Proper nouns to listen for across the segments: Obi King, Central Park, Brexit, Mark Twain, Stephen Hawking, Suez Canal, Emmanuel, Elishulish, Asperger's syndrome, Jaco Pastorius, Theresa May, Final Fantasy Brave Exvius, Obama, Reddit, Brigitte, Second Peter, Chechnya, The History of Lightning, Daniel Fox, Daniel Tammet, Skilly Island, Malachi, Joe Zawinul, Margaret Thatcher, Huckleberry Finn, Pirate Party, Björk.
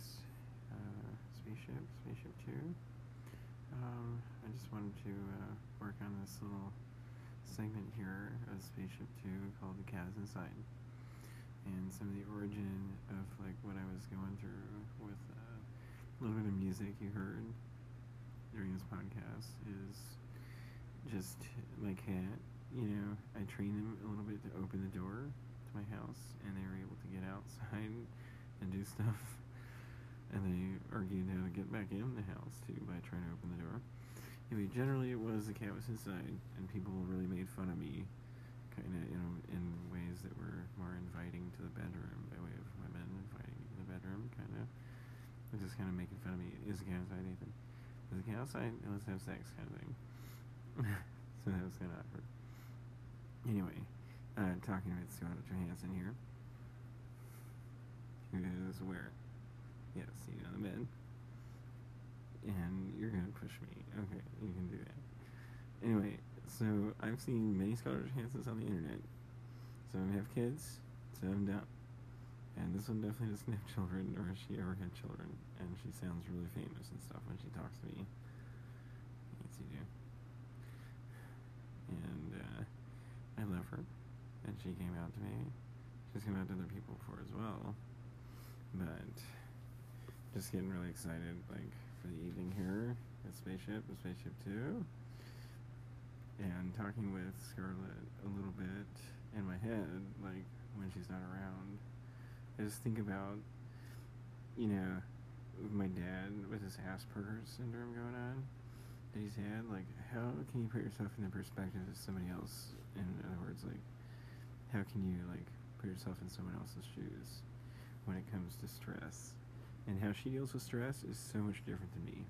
tanks, spaceship 2. I just wanted to work on this little segment here of Spaceship 2 called The Cows Inside, and some of the origin of like what I was going through with a little bit of music you heard during this podcast is just my cat. You know, I trained them a little bit to open the door to my house, and they were able to get outside and do stuff, and they argued how to get back in the house too by trying to open the door. Anyway, generally it was the cat was inside, and people really made fun of me, kind of in ways that were more inviting to the bedroom, by way of women inviting me to the bedroom, kind of just kind of making fun of me. Is the cat inside, Nathan? Is the cat outside? Let's have sex, kind of thing. So that was kind of awkward. Anyway, talking about Scarlett Johansson here, who is where? Yes, you on the bed. And you're gonna push me. Okay, you can do that. Anyway, so I've seen many Scarlett Johanssons on the internet. Some of them have kids, some of them don't. And this one definitely doesn't have children, or she ever had children. And she sounds really famous and stuff when she talks to me. Yes, you do. And I love her. And she came out to me. She's come out to other people before as well. But just getting really excited, like, for the evening here at Spaceship, with Spaceship 2. And talking with Scarlett a little bit in my head, like, when she's not around. I just think about, you know, my dad with his Asperger's syndrome going on that he's had. Like, how can you put yourself in the perspective of somebody else? In other words, like, how can you, like, put yourself in someone else's shoes when it comes to stress? And how she deals with stress is so much different than me.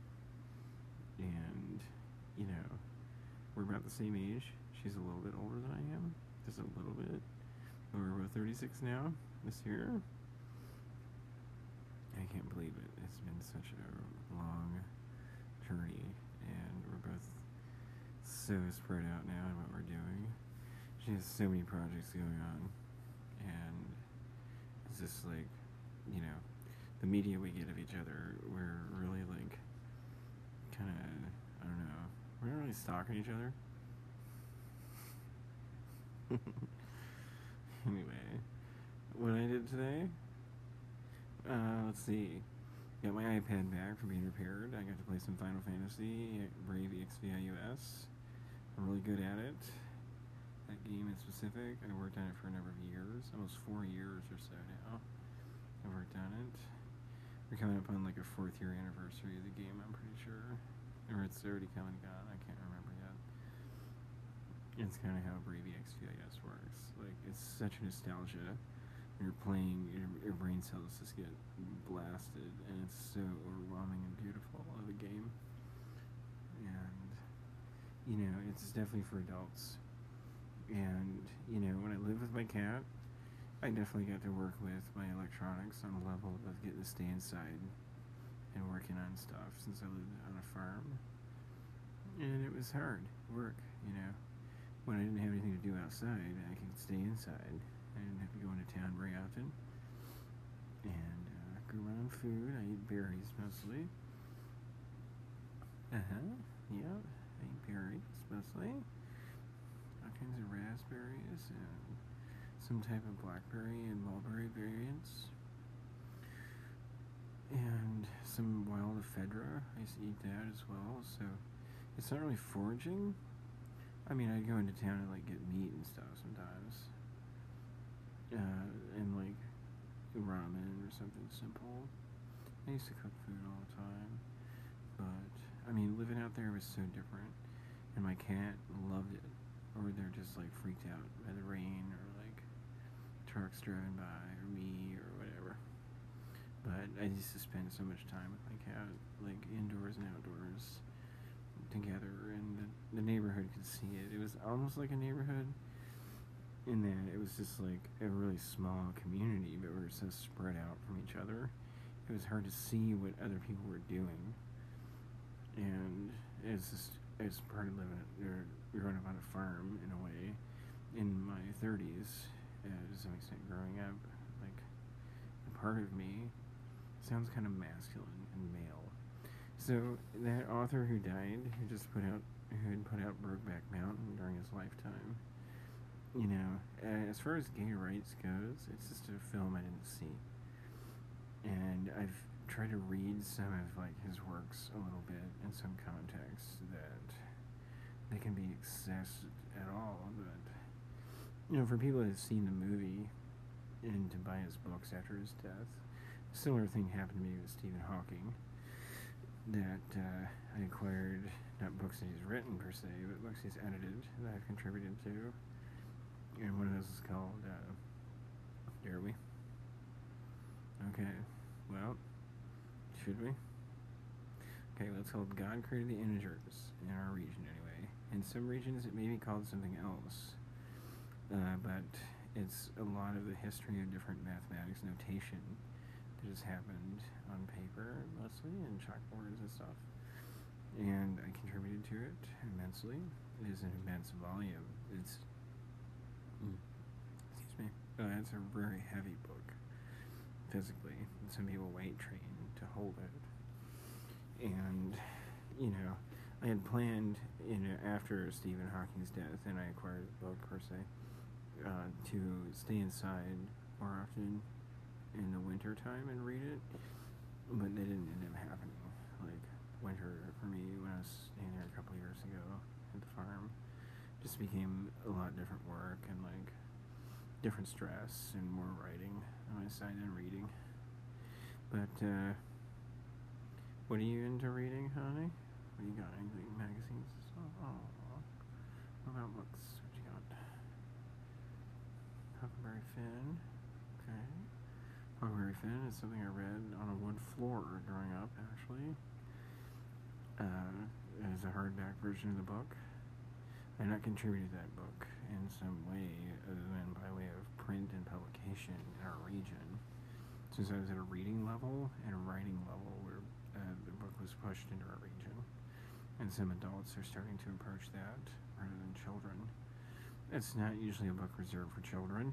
And, you know, we're about the same age. She's a little bit older than I am. Just a little bit. We're about 36 now, this year. I can't believe it. It's been such a long journey. And we're both so spread out now in what we're doing. She has so many projects going on. And it's just like, you know, the media we get of each other, we're really like, kind of, I don't know, we're not really stalking each other. Anyway, what I did today, let's see, got my iPad back from being repaired. I got to play some Final Fantasy Brave Exvius. I'm really good at it, that game in specific. I worked on it for a number of years, almost 4 years or so now. I worked on it. We're coming up on like a 4th year anniversary of the game, I'm pretty sure. Or it's already come and gone, I can't remember yet. It's kind of how Brave Exvius works. Like, it's such a nostalgia. When you're playing, your brain cells just get blasted, and it's so overwhelming and beautiful of a game. And, you know, it's definitely for adults. And, you know, when I live with my cat, I definitely got to work with my electronics on a level of getting to stay inside and working on stuff since I lived on a farm. And it was hard work, you know. When I didn't have anything to do outside, I could stay inside. I didn't have to go into town very often. And I grew my own food. I eat berries mostly. Yeah, I eat berries mostly. All kinds of raspberries and some type of blackberry and mulberry variants, and some wild ephedra. I used to eat that as well, so it's not really foraging. I mean, I'd go into town and like get meat and stuff sometimes, and like ramen or something simple. I used to cook food all the time, but I mean, living out there was so different, and my cat loved it, or they're just like freaked out by the rain or like trucks driving by or me or whatever. But I used to spend so much time with my cat, like indoors and outdoors together, and the neighborhood could see it. It was almost like a neighborhood in that it was just like a really small community, but we were so spread out from each other. It was hard to see what other people were doing, and it's just, it's part of living, we run up on a farm in a way in my 30s. To some extent, growing up, like, a part of me Sounds kind of masculine and male. So that author who died, who just put out, who had put out Brokeback Mountain during his lifetime, you know, as far as gay rights goes, it's just a film I didn't see. And I've tried to read some of like his works a little bit in some context that they can be accessed at all, but you know, for people that have seen the movie and to buy his books after his death, a similar thing happened to me with Stephen Hawking, that I acquired not books that he's written per se, but books he's edited that I've contributed to, and one of those is called Dare We? Okay, well, should we? Okay, well, it's called God Created the Integers, in our region anyway. In some regions it may be called something else, but it's a lot of the history of different mathematics notation that has happened on paper, mostly, and chalkboards and stuff. And I contributed to it immensely. It is an immense volume. It's... excuse me. It's a very heavy book, physically. And some people weight train to hold it. And, you know, I had planned, you know, after Stephen Hawking's death, and I acquired the book, per se, to stay inside more often in the winter time and read it, but they didn't end up happening. Like, winter for me, when I was staying there a couple years ago at the farm, just became a lot different work and like different stress and more writing on my side than reading. But what are you into reading, honey? What do you got? Anything? Magazines? Oh, what about books? What you got? Huckleberry Finn. Okay. Huckleberry Finn is something I read on a wood floor growing up, actually. It was a hardback version of the book. I not contributed to that book in some way other than by way of print and publication in our region, since I was at a reading level and a writing level where the book was pushed into our region, and some adults are starting to approach that rather than children. It's not usually a book reserved for children.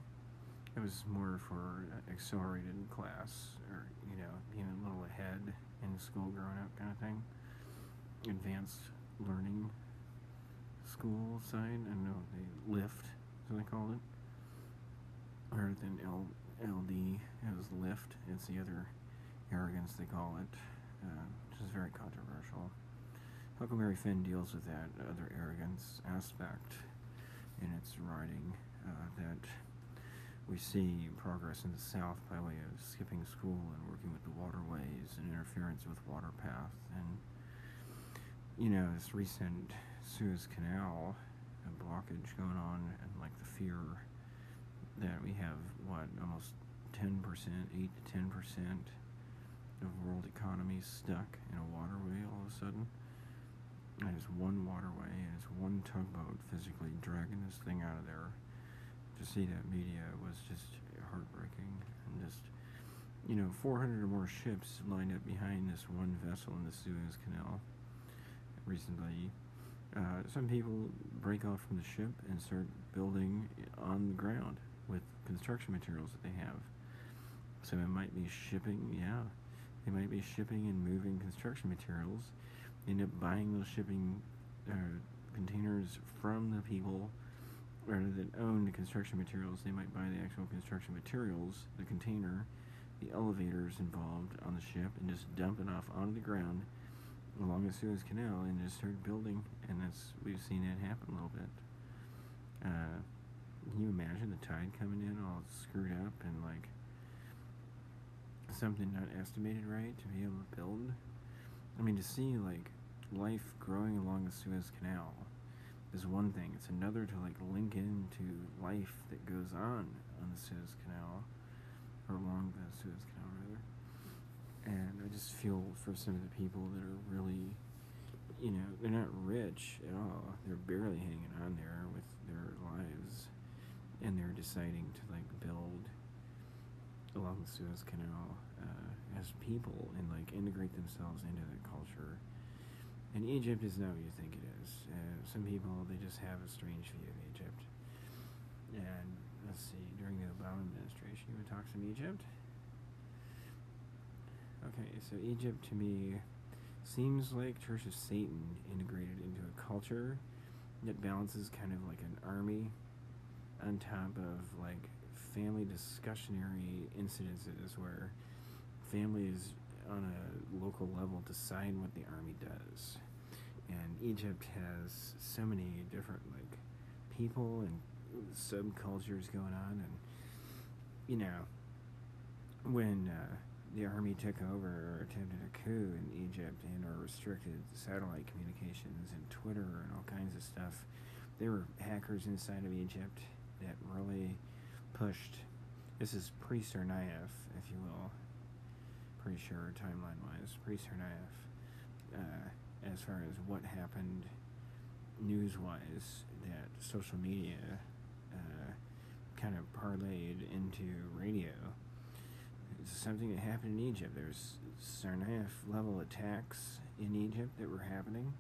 It was more for accelerated class, or, you know, being a little ahead in school growing up kind of thing. Advanced learning school side, I don't know, they LIFT, is what they called it. Rather than LD, it was LIFT, it's the other arrogance they call it, which is very controversial. Huckleberry Finn deals with that other arrogance aspect in its writing, that we see progress in the South by way of skipping school and working with the waterways and interference with water paths. And, you know, this recent Suez Canal blockage going on, and like the fear that we have, what, almost 10%, 8 to 10% of world economies stuck in a waterway all of a sudden. And it's one waterway, and it's one tugboat physically dragging this thing out of there. To see that media was just heartbreaking, and just, you know, 400 or more ships lined up behind this one vessel in the Suez Canal recently. Some people break off from the ship and start building on the ground with construction materials that they have. So it might be shipping, yeah, they might be shipping and moving construction materials. They end up buying those shipping containers from the people rather than own the construction materials. They might buy the actual construction materials, the container, the elevators involved on the ship, and just dump it off onto the ground along the Suez Canal and just start building. And that's, we've seen that happen a little bit. Can you imagine the tide coming in all screwed up and like something not estimated right to be able to build? I mean, to see like life growing along the Suez Canal is one thing. It's another to like link into life that goes on the Suez Canal, or along the Suez Canal rather. And I just feel for some of the people that are really, you know, they're not rich at all. They're barely hanging on there with their lives, and they're deciding to like build along the Suez Canal as people and like integrate themselves into the culture. And Egypt is not what you think it is. Some people, they just have a strange view of Egypt. And let's see, during the Obama administration, you would talk some Egypt. Okay, so Egypt to me seems like Church of Satan integrated into a culture that balances kind of like an army on top of like family discussionary incidences where families on a local level decide what the army does. And Egypt has so many different like people and subcultures going on, and you know, when the army took over or attempted a coup in Egypt and or restricted satellite communications and Twitter and all kinds of stuff, there were hackers inside of Egypt that really pushed. This is pre-Tsarnaev, if you will, pretty sure timeline-wise, pre-Tsarnaev, as far as what happened news-wise, that social media kind of parlayed into radio. It's something that happened in Egypt. There's Tsarnaev-level attacks in Egypt that were happening.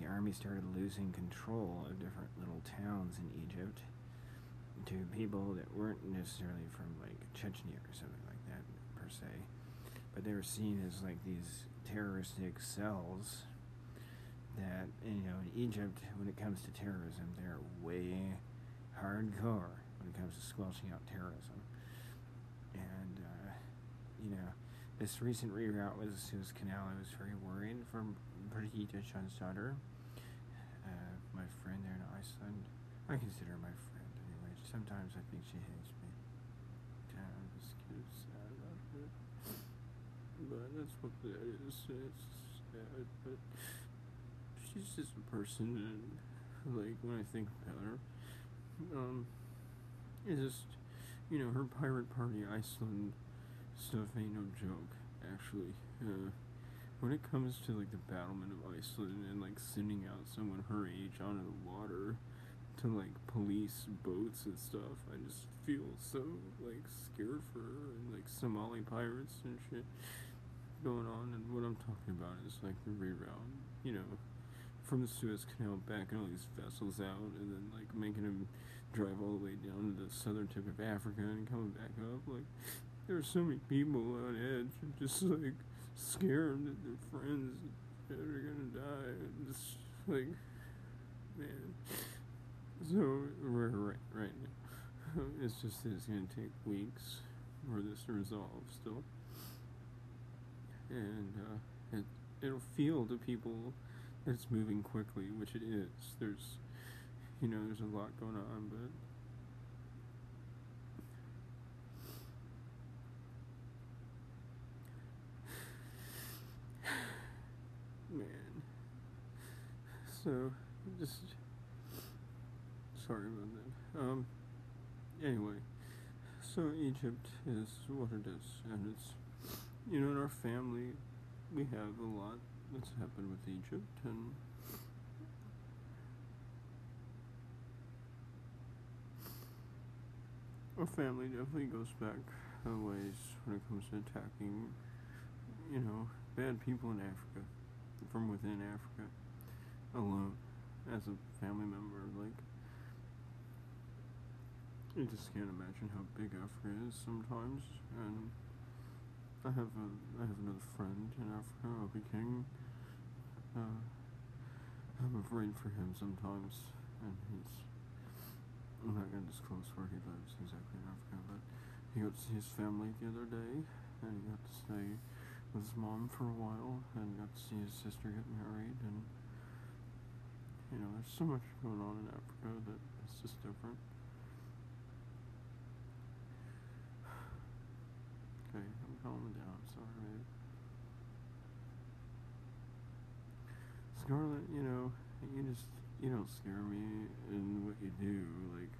The army started losing control of different little towns in Egypt to people that weren't necessarily from, like, Chechnya or something like that, per se. But they were seen as, like, these terroristic cells that, you know, in Egypt, when it comes to terrorism, they're way hardcore when it comes to squelching out terrorism. And, you know, this recent reroute was the Suez Canal. I was very worried for Brigitte's daughter, my friend there in Iceland. I consider her my friend anyway. Sometimes I think she hates me. I'm just kind of sad about it. But that's what it is. It's sad, but she's just a person, and like when I think about her, it's just, you know, her Pirate Party Iceland stuff ain't no joke, actually. When it comes to like the battlement of Iceland and like sending out someone her age onto the water to like police boats and stuff, I just feel so like scared for her, and like Somali pirates and shit going on. And what I'm talking about is like the reroute, you know, from the Suez Canal backing all these vessels out and then like making them drive all the way down to the southern tip of Africa and coming back up. Like, there are so many people on edge and just like scared that their friends are gonna die, and just like, man, so we're right now. It's just that it's gonna take weeks for this to resolve still, and it'll feel to people it's moving quickly, which it is. There's, you know, there's a lot going on, but man, so just sorry about that. Anyway, so Egypt is what it is, and it's, you know, in our family we have a lot that's happened with Egypt, and our family definitely goes back a ways when it comes to attacking, you know, bad people in Africa, from within Africa, alone, as a family member. Like, you just can't imagine how big Africa is sometimes, and I have another friend in Africa, Obi King. I'm afraid for him sometimes, and I'm not going to disclose where he lives exactly in Africa, but he got to see his family the other day, and he got to stay with his mom for a while, and got to see his sister get married, and, you know, there's so much going on in Africa that it's just different. Okay, I'm calming down, I'm sorry, babe. Scarlett, you know, you don't scare me in what you do, like,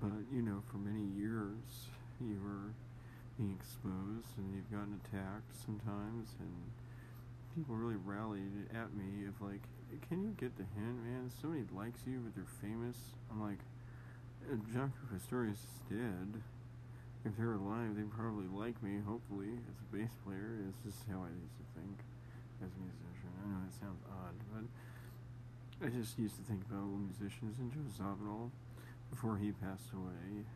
but, you know, for many years, you were being exposed, and you've gotten attacked sometimes, and people really rallied at me of, like, can you get the hint, man? Somebody likes you, but they're famous. I'm like, Jaco Pastorius is dead. If they're alive, they'd probably like me, hopefully, as a bass player. It's just how I used to think as a musician. I know it sounds odd, but I just used to think about old musicians. And Joe Zawinul, before he passed away,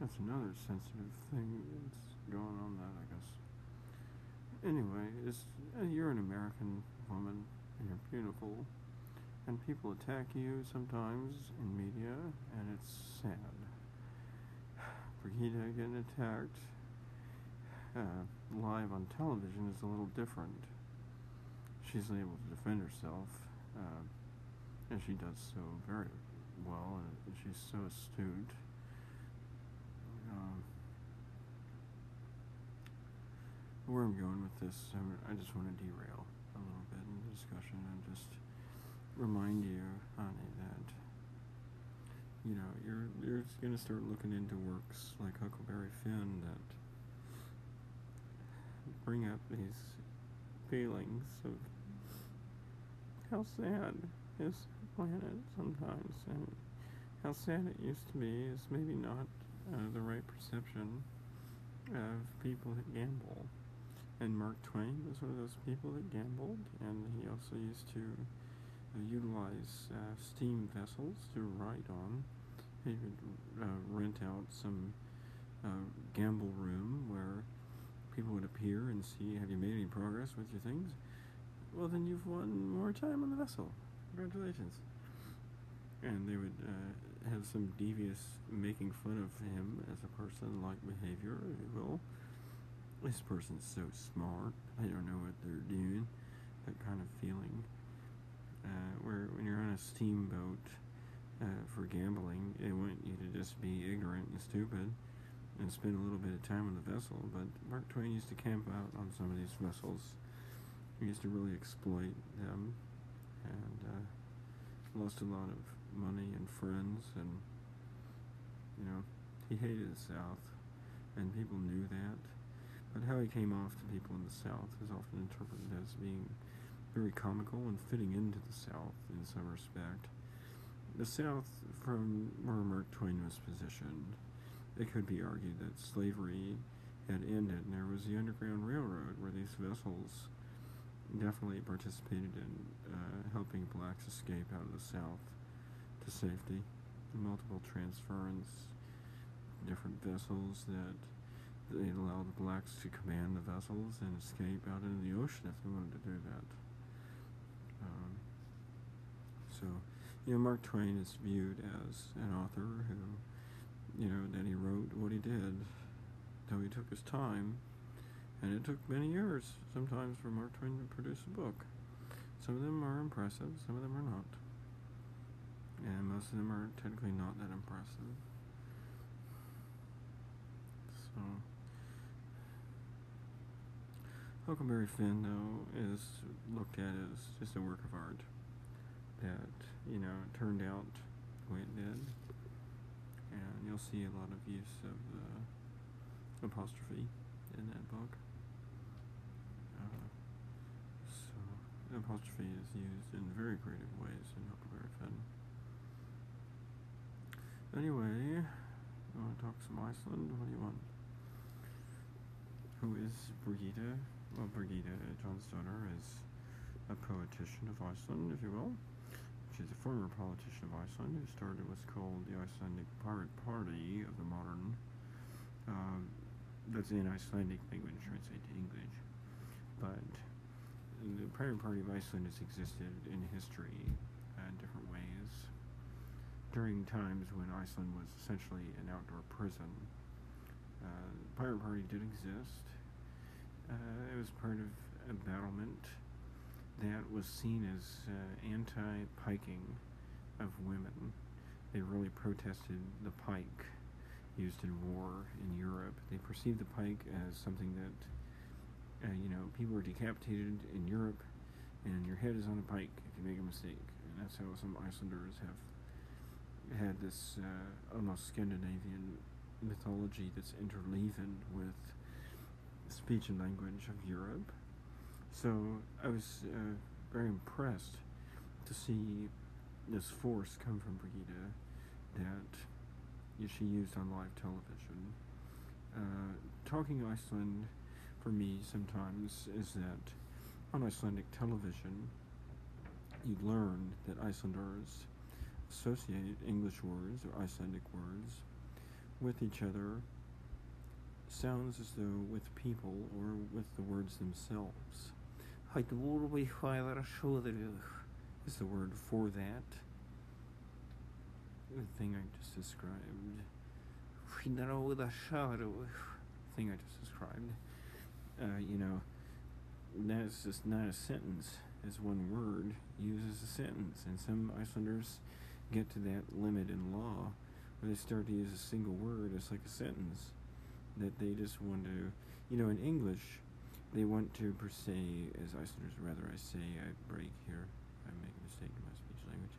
that's another sensitive thing that's going on, that, I guess. Anyway, you're an American woman, and you're beautiful, and people attack you sometimes in media, and it's sad. Brigitte getting attacked live on television is a little different. She's able to defend herself, and she does so very well, and she's so astute. Where I'm going with this, I just want to derail a little bit in the discussion and just remind you, honey, that you know you're going to start looking into works like Huckleberry Finn that bring up these feelings of how sad is the planet sometimes, and how sad it used to be is maybe not the right perception of people that gamble. And Mark Twain was one of those people that gambled, and he also used to utilize steam vessels to ride on. He would rent out some gamble room where people would appear and see, have you made any progress with your things? Well, then you've won more time on the vessel. Congratulations. And they would have some devious making fun of him as a person-like behavior, if you will. This person's so smart, they don't know what they're doing, that kind of feeling, where when you're on a steamboat for gambling, they want you to just be ignorant and stupid and spend a little bit of time on the vessel. But Mark Twain used to camp out on some of these vessels. He used to really exploit them, and lost a lot of money and friends, and you know, he hated the South, and people knew that. But how he came off to people in the South is often interpreted as being very comical and fitting into the South in some respect. The South, from where Mark Twain was positioned, it could be argued that slavery had ended, and there was the Underground Railroad, where these vessels definitely participated in helping blacks escape out of the South to safety. Multiple transference, different vessels that they'd allow the blacks to command the vessels and escape out into the ocean if they wanted to do that. So, you know, Mark Twain is viewed as an author who, you know, that he wrote what he did, though he took his time, and it took many years sometimes for Mark Twain to produce a book. Some of them are impressive, some of them are not. And most of them are technically not that impressive. So, Huckleberry Finn, though, is looked at as just a work of art that, you know, turned out the way it did. And you'll see a lot of use of the apostrophe in that book. So, apostrophe is used in very creative ways in Huckleberry Finn. Anyway, I want to talk some Iceland. What do you want? Who is Brigitte? Well, Brigitte, John's daughter, is a poetician of Iceland, if you will. She's a former politician of Iceland who started what's called the Icelandic Pirate Party of the modern. That's in Icelandic language, translated to English. But the Pirate Party of Iceland has existed in history in different ways, during times when Iceland was essentially an outdoor prison. The Pirate Party did exist. It was part of a battlement that was seen as anti-piking of women. They really protested the pike used in war in Europe. They perceived the pike as something that, you know, people were decapitated in Europe, and your head is on a pike if you make a mistake. And that's how some Icelanders have had this almost Scandinavian mythology that's interleavened with speech and language of Europe. So I was very impressed to see this force come from Brigitte that she used on live television. Talking Iceland for me sometimes is that on Icelandic television you learn that Icelanders associate English words or Icelandic words with each other sounds as though with people or with the words themselves. Is the word for that. The thing I just described. That's just not a sentence. As one word uses a sentence, and some Icelanders get to that limit in law where they start to use a single word as like a sentence that they just want to, in English they want to per se, as Icelanders rather I say, I break here, I make a mistake in my speech language.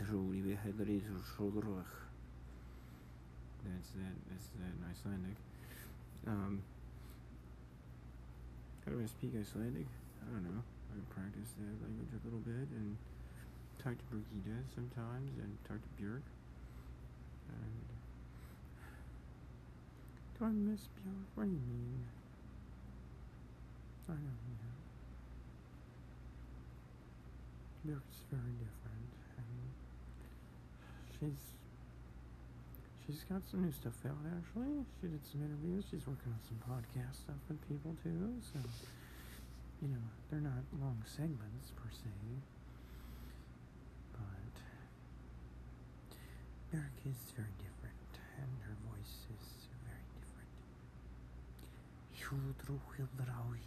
That's that in Icelandic. How do I speak Icelandic? I don't know. I practice that language a little bit and talk to Brigitte sometimes and talk to Björk. And do I miss Björk? What do you mean? I don't know. Björk's very different. And she's got some new stuff out, actually. She did some interviews. She's working on some podcast stuff with people, too. So, they're not long segments, per se. But Björk is very different, and her voice is very different. Is that in Icelandic?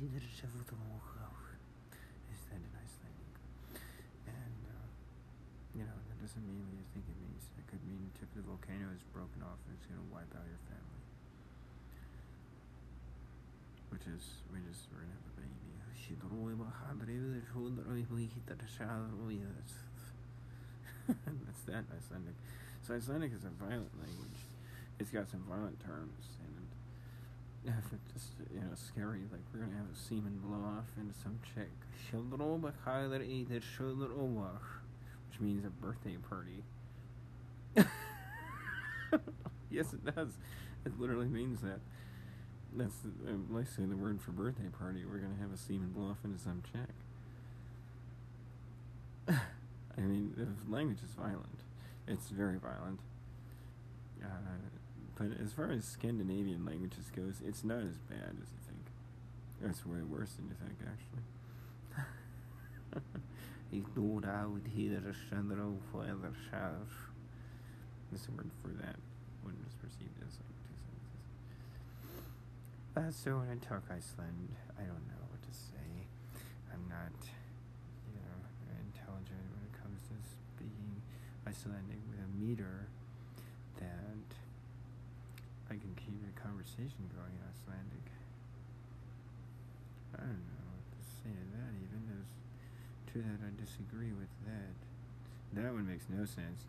And, that doesn't mean what you think it means. It could mean the tip of the volcano is broken off and it's going to wipe out your family. Which is, we're going to have a baby. That's that Icelandic. So Icelandic is a violent language. It's got some violent terms. And it's just, scary. Like, we're going to have a semen blow off into some chick. Which means a birthday party. Yes, it does. It literally means that. That's, let's say, the word for birthday party. We're gonna have a semen blow off into some chick. I mean, the language is violent. It's very violent. But as far as Scandinavian languages goes, it's not as bad as you think. It's way worse than you think, actually. That's the word for that. What it is perceived as like two sentences. So when I talk Iceland, I don't know what to say. I'm not, intelligent when it comes to speaking Icelandic with a meter that I can keep a conversation going in Icelandic. I don't know what to say to that even. That I disagree with that. That one makes no sense.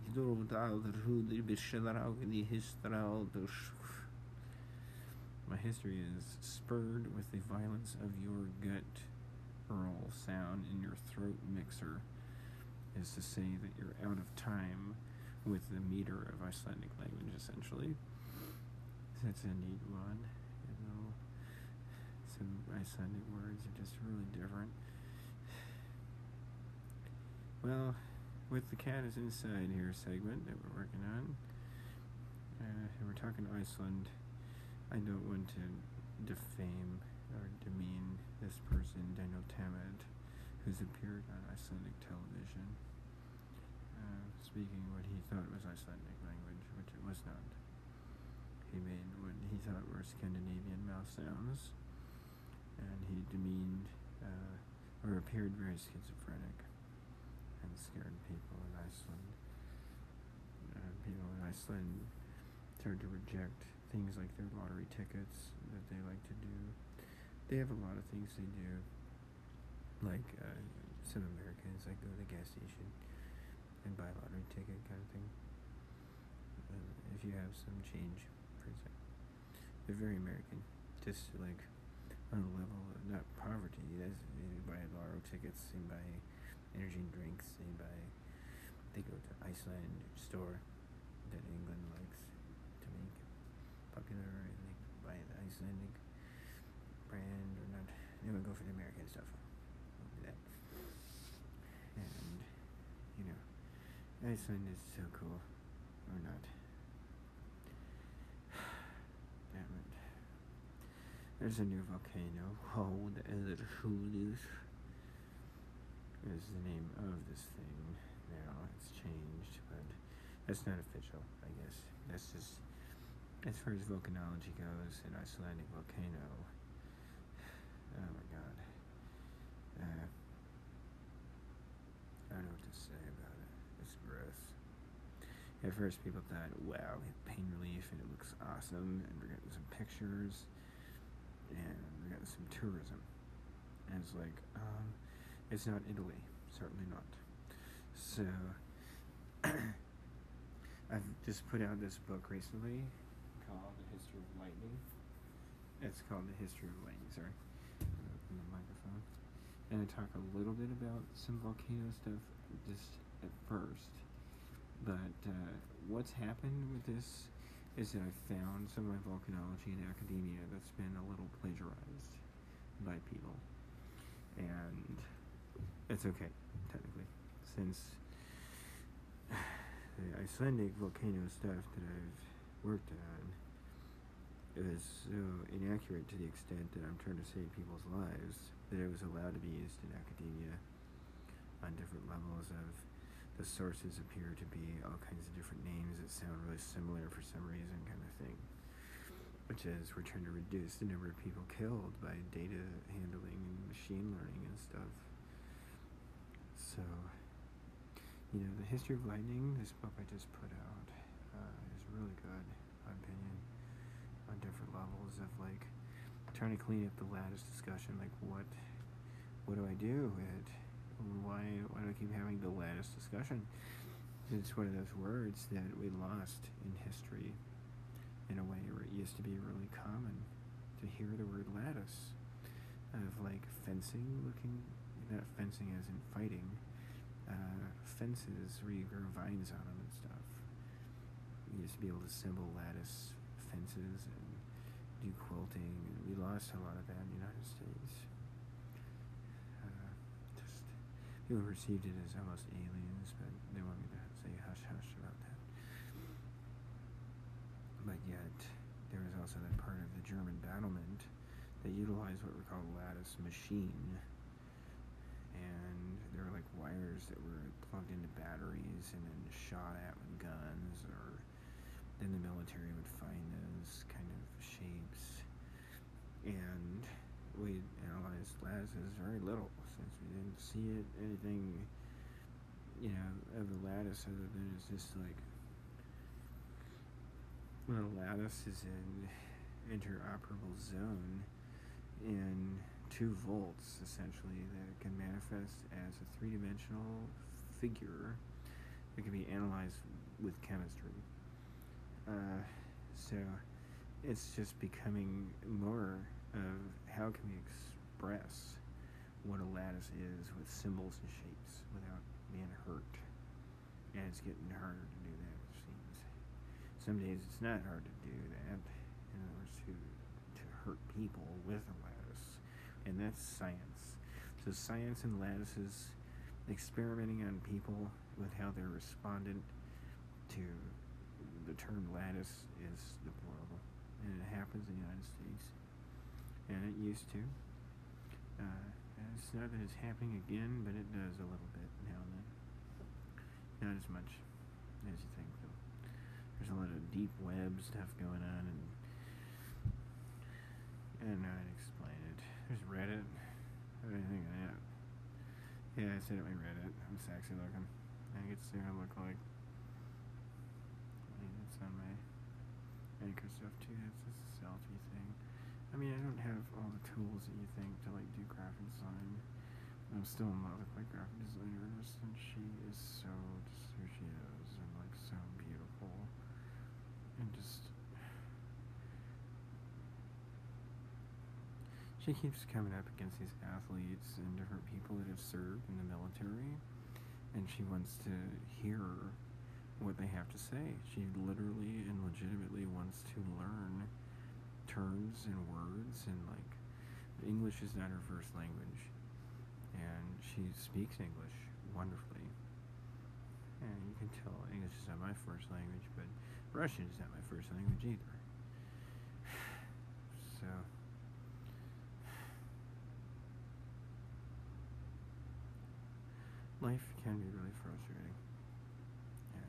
My history is spurred with the violence of your gut earl sound in your throat mixer, is to say that you're out of time with the meter of Icelandic language, essentially. That's a neat one. Some Icelandic words are just really different. Well, with the cat is inside here segment that we're working on, and we're talking Iceland, I don't want to defame or demean this person, Daniel Tammet, who's appeared on Icelandic television, speaking what he thought was Icelandic language, which it was not. He made what he thought were Scandinavian mouth sounds, and he demeaned, or appeared very schizophrenic. And scared people in Iceland. People in Iceland started to reject things like their lottery tickets that they like to do. They have a lot of things they do. Like some Americans, like go to the gas station and buy a lottery ticket kind of thing. If you have some change, for example. They're very American. Just like on a level of not poverty. That's, they buy lottery tickets and buy energy and drinks, they go to Iceland store that England likes to make popular, and they buy the Icelandic brand or not. They would go for the American stuff. I'll do that. And, Iceland is so cool. Or not. Damn it. There's a new volcano called Elishulish. Is the name of this thing now. It's changed, but that's not official, I guess. That's just as far as volcanology goes, an Icelandic volcano. Oh my god. I don't know what to say about it. It's gross. At first people thought, wow, we have pain relief and it looks awesome, and we're getting some pictures, and we're getting some tourism. And it's like, it's not Italy, certainly not. So, I've just put out this book recently called The History of Lightning. It's called The History of Lightning, sorry. Open the microphone. And I talk a little bit about some volcano stuff just at first. But what's happened with this is that I found some of my volcanology in academia that's been a little plagiarized by people. And it's okay, technically, since the Icelandic volcano stuff that I've worked on is so inaccurate to the extent that I'm trying to save people's lives that it was allowed to be used in academia on different levels of the sources appear to be all kinds of different names that sound really similar for some reason kind of thing, which is we're trying to reduce the number of people killed by data handling and machine learning and stuff. So, you know, The History of Lightning, this book I just put out, is really good, in my opinion, on different levels of, like, trying to clean up the lattice discussion, like, what do I do with it? Why do I keep having the lattice discussion? It's one of those words that we lost in history in a way where it used to be really common to hear the word lattice of like fencing looking, not fencing as in fighting, fences where you grow vines on them and stuff. You used to be able to assemble lattice fences and do quilting. We lost a lot of that in the United States. People perceived it as almost aliens, but they want me to say hush-hush about that. But yet, there was also that part of the German battlement that utilized what were called lattice machine. And there were like wires that were plugged into batteries and then shot at with guns, or then the military would find those kind of shapes. And we analyzed lattices very little, since we didn't see it, anything, you know, of the lattice other than it's just like, well, lattice is an interoperable zone in 2 volts, essentially, that can manifest as a three-dimensional figure that can be analyzed with chemistry. So it's just becoming more of how can we express what a lattice is with symbols and shapes without being hurt. And it's getting harder to do that, it seems. Some days it's not hard to do that, in other words, to hurt people with a lattice. And that's science. So science and lattices, experimenting on people with how they're respondent to the term lattice is deplorable. And it happens in the United States. And it used to. It's not that it's happening again, but it does a little bit now and then. Not as much as you think, though. There's a lot of deep web stuff going on, and I'd explain it. There's Reddit. I don't think of that. Yeah, I said it with Reddit. I'm sexy looking. I get to see what I look like. I mean, that's on my anchor stuff too. That's just a selfie thing. I mean, I don't have all the tools that you think to, like, do graphic design. I'm still in love with my graphic designer, and she is so, just who she is, and, like, so beautiful. And just, she keeps coming up against these athletes and different people that have served in the military, and she wants to hear what they have to say. She literally and legitimately wants to learn terms and words, and like English is not her first language, and she speaks English wonderfully, and you can tell English is not my first language, but Russian is not my first language either, so life can be really frustrating. And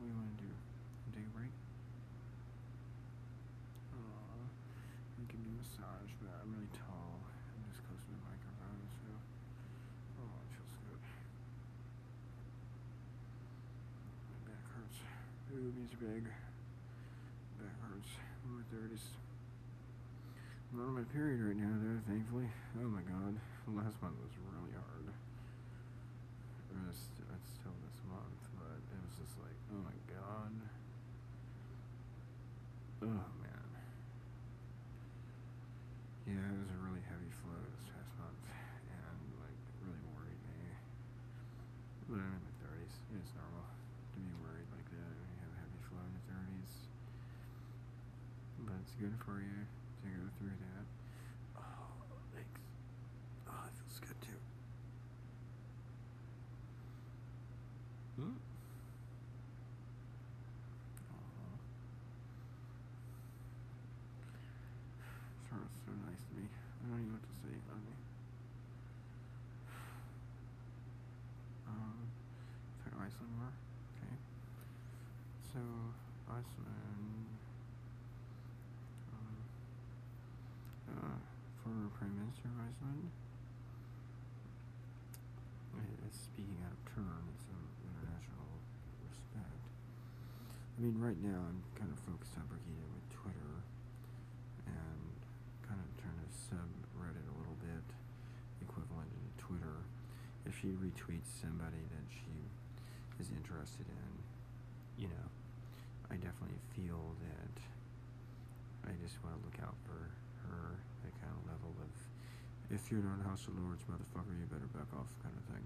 what do you want to do? Take a break? You can do a massage, but I'm really tall. I'm just close to the microphone, so it feels good. My back hurts. Boobies big. Back hurts. I'm in my 30s. I'm not on my period right now, though, thankfully. Oh my god. Last month was really hard. It's still this month, but it was just like, oh my god. Oh man. Yeah, it was a really heavy flow this past month, and like, really worried me. But I'm in my 30s. It's normal to be worried like that when you have a heavy flow in your 30s. But it's good for you to go through that. Oh, thanks. Oh, it feels good too. Hmm? This heart's so nice to me. I don't even know what to say about me. Let's try Iceland more. Okay. So, Iceland. Former Prime Minister of Iceland. It's speaking out of turn in some international respect. I mean, right now I'm kind of focused on Brigitte with Twitter and kind of trying to subreddit a little bit, equivalent to Twitter. If she retweets somebody that she is interested in, you know, I definitely feel that I just want to look out for her, that kind of level of, if you're not House of Lords, motherfucker, you better back off kind of thing.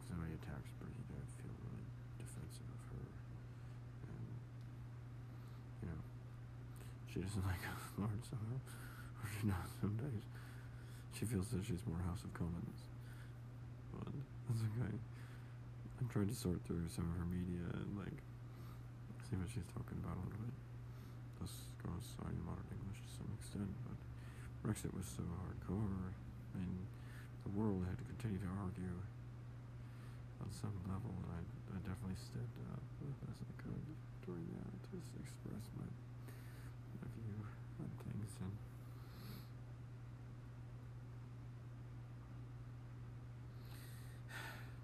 If somebody attacks Brigitte, I feel really defensive of her. And, you know, she doesn't like House of Lords somehow, or she not some days. She feels that she's more House of Commons. But that's okay. I'm trying to sort through some of her media and, like, see what she's talking about a little bit. This goes on in modern English to some extent, but Brexit was so hardcore, I mean, the world had to continue to argue on some level, and I definitely stepped up as I could during that to just express my view on things, and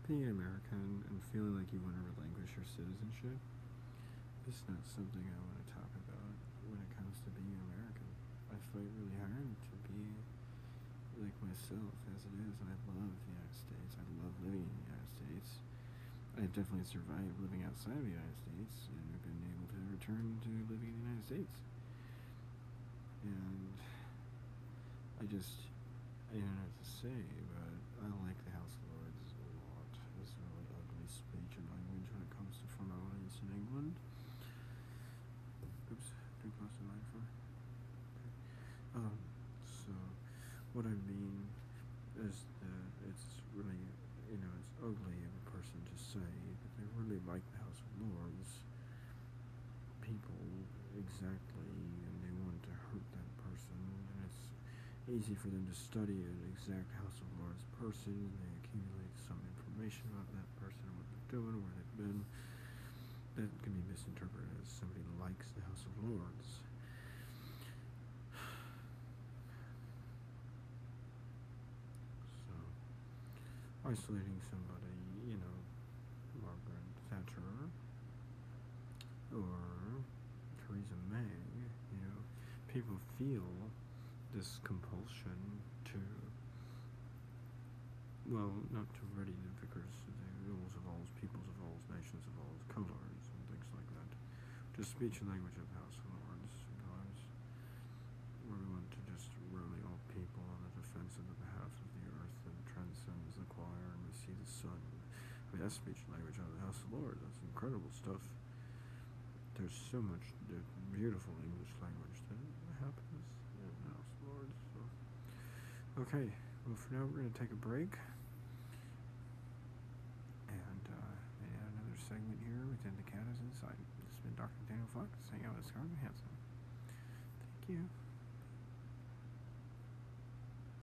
being an American and feeling like you want to relinquish your citizenship, it's not something I want to talk about when it comes to being American. I fight really hard to be like myself as it is, and I love the United States. I love living in the United States. I've definitely survived living outside of the United States, and I've been able to return to living in the United States. And I don't know what to say, but I like the House of Lords a lot. It's a really ugly speech and language when it comes to foreign audience in England. Oops, too close to the microphone. Okay. So, what I mean is that it's really, you know, it's ugly of a person to say that they really like the House of Lords people exactly, and they want to hurt that person, and it's easy for them to study an exact House of Lords person, and they accumulate some information about that person, what they're doing, where they've been. That can be misinterpreted as somebody likes the House of Lords. So, isolating somebody, you know, Margaret Thatcher or Theresa May, you know, people feel this compulsion to, well, not to ready the vicars, the rules of all, peoples of all, nations of all, colors, and things like that. Just speech and language of the House of Lords, sometimes, where we want to just rally all people on the defense of the behalf of the earth that transcends the choir, and we see the sun. I mean, that's speech and language out of the House of Lords. That's incredible stuff. There's so much beautiful English language that happens in the House of Lords. So. Okay. Well, for now, we're going to take a break and add another segment here within the Cat is Inside. This has been Dr. Daniel Fox. Hang out with Scarlett Hansen. Thank you.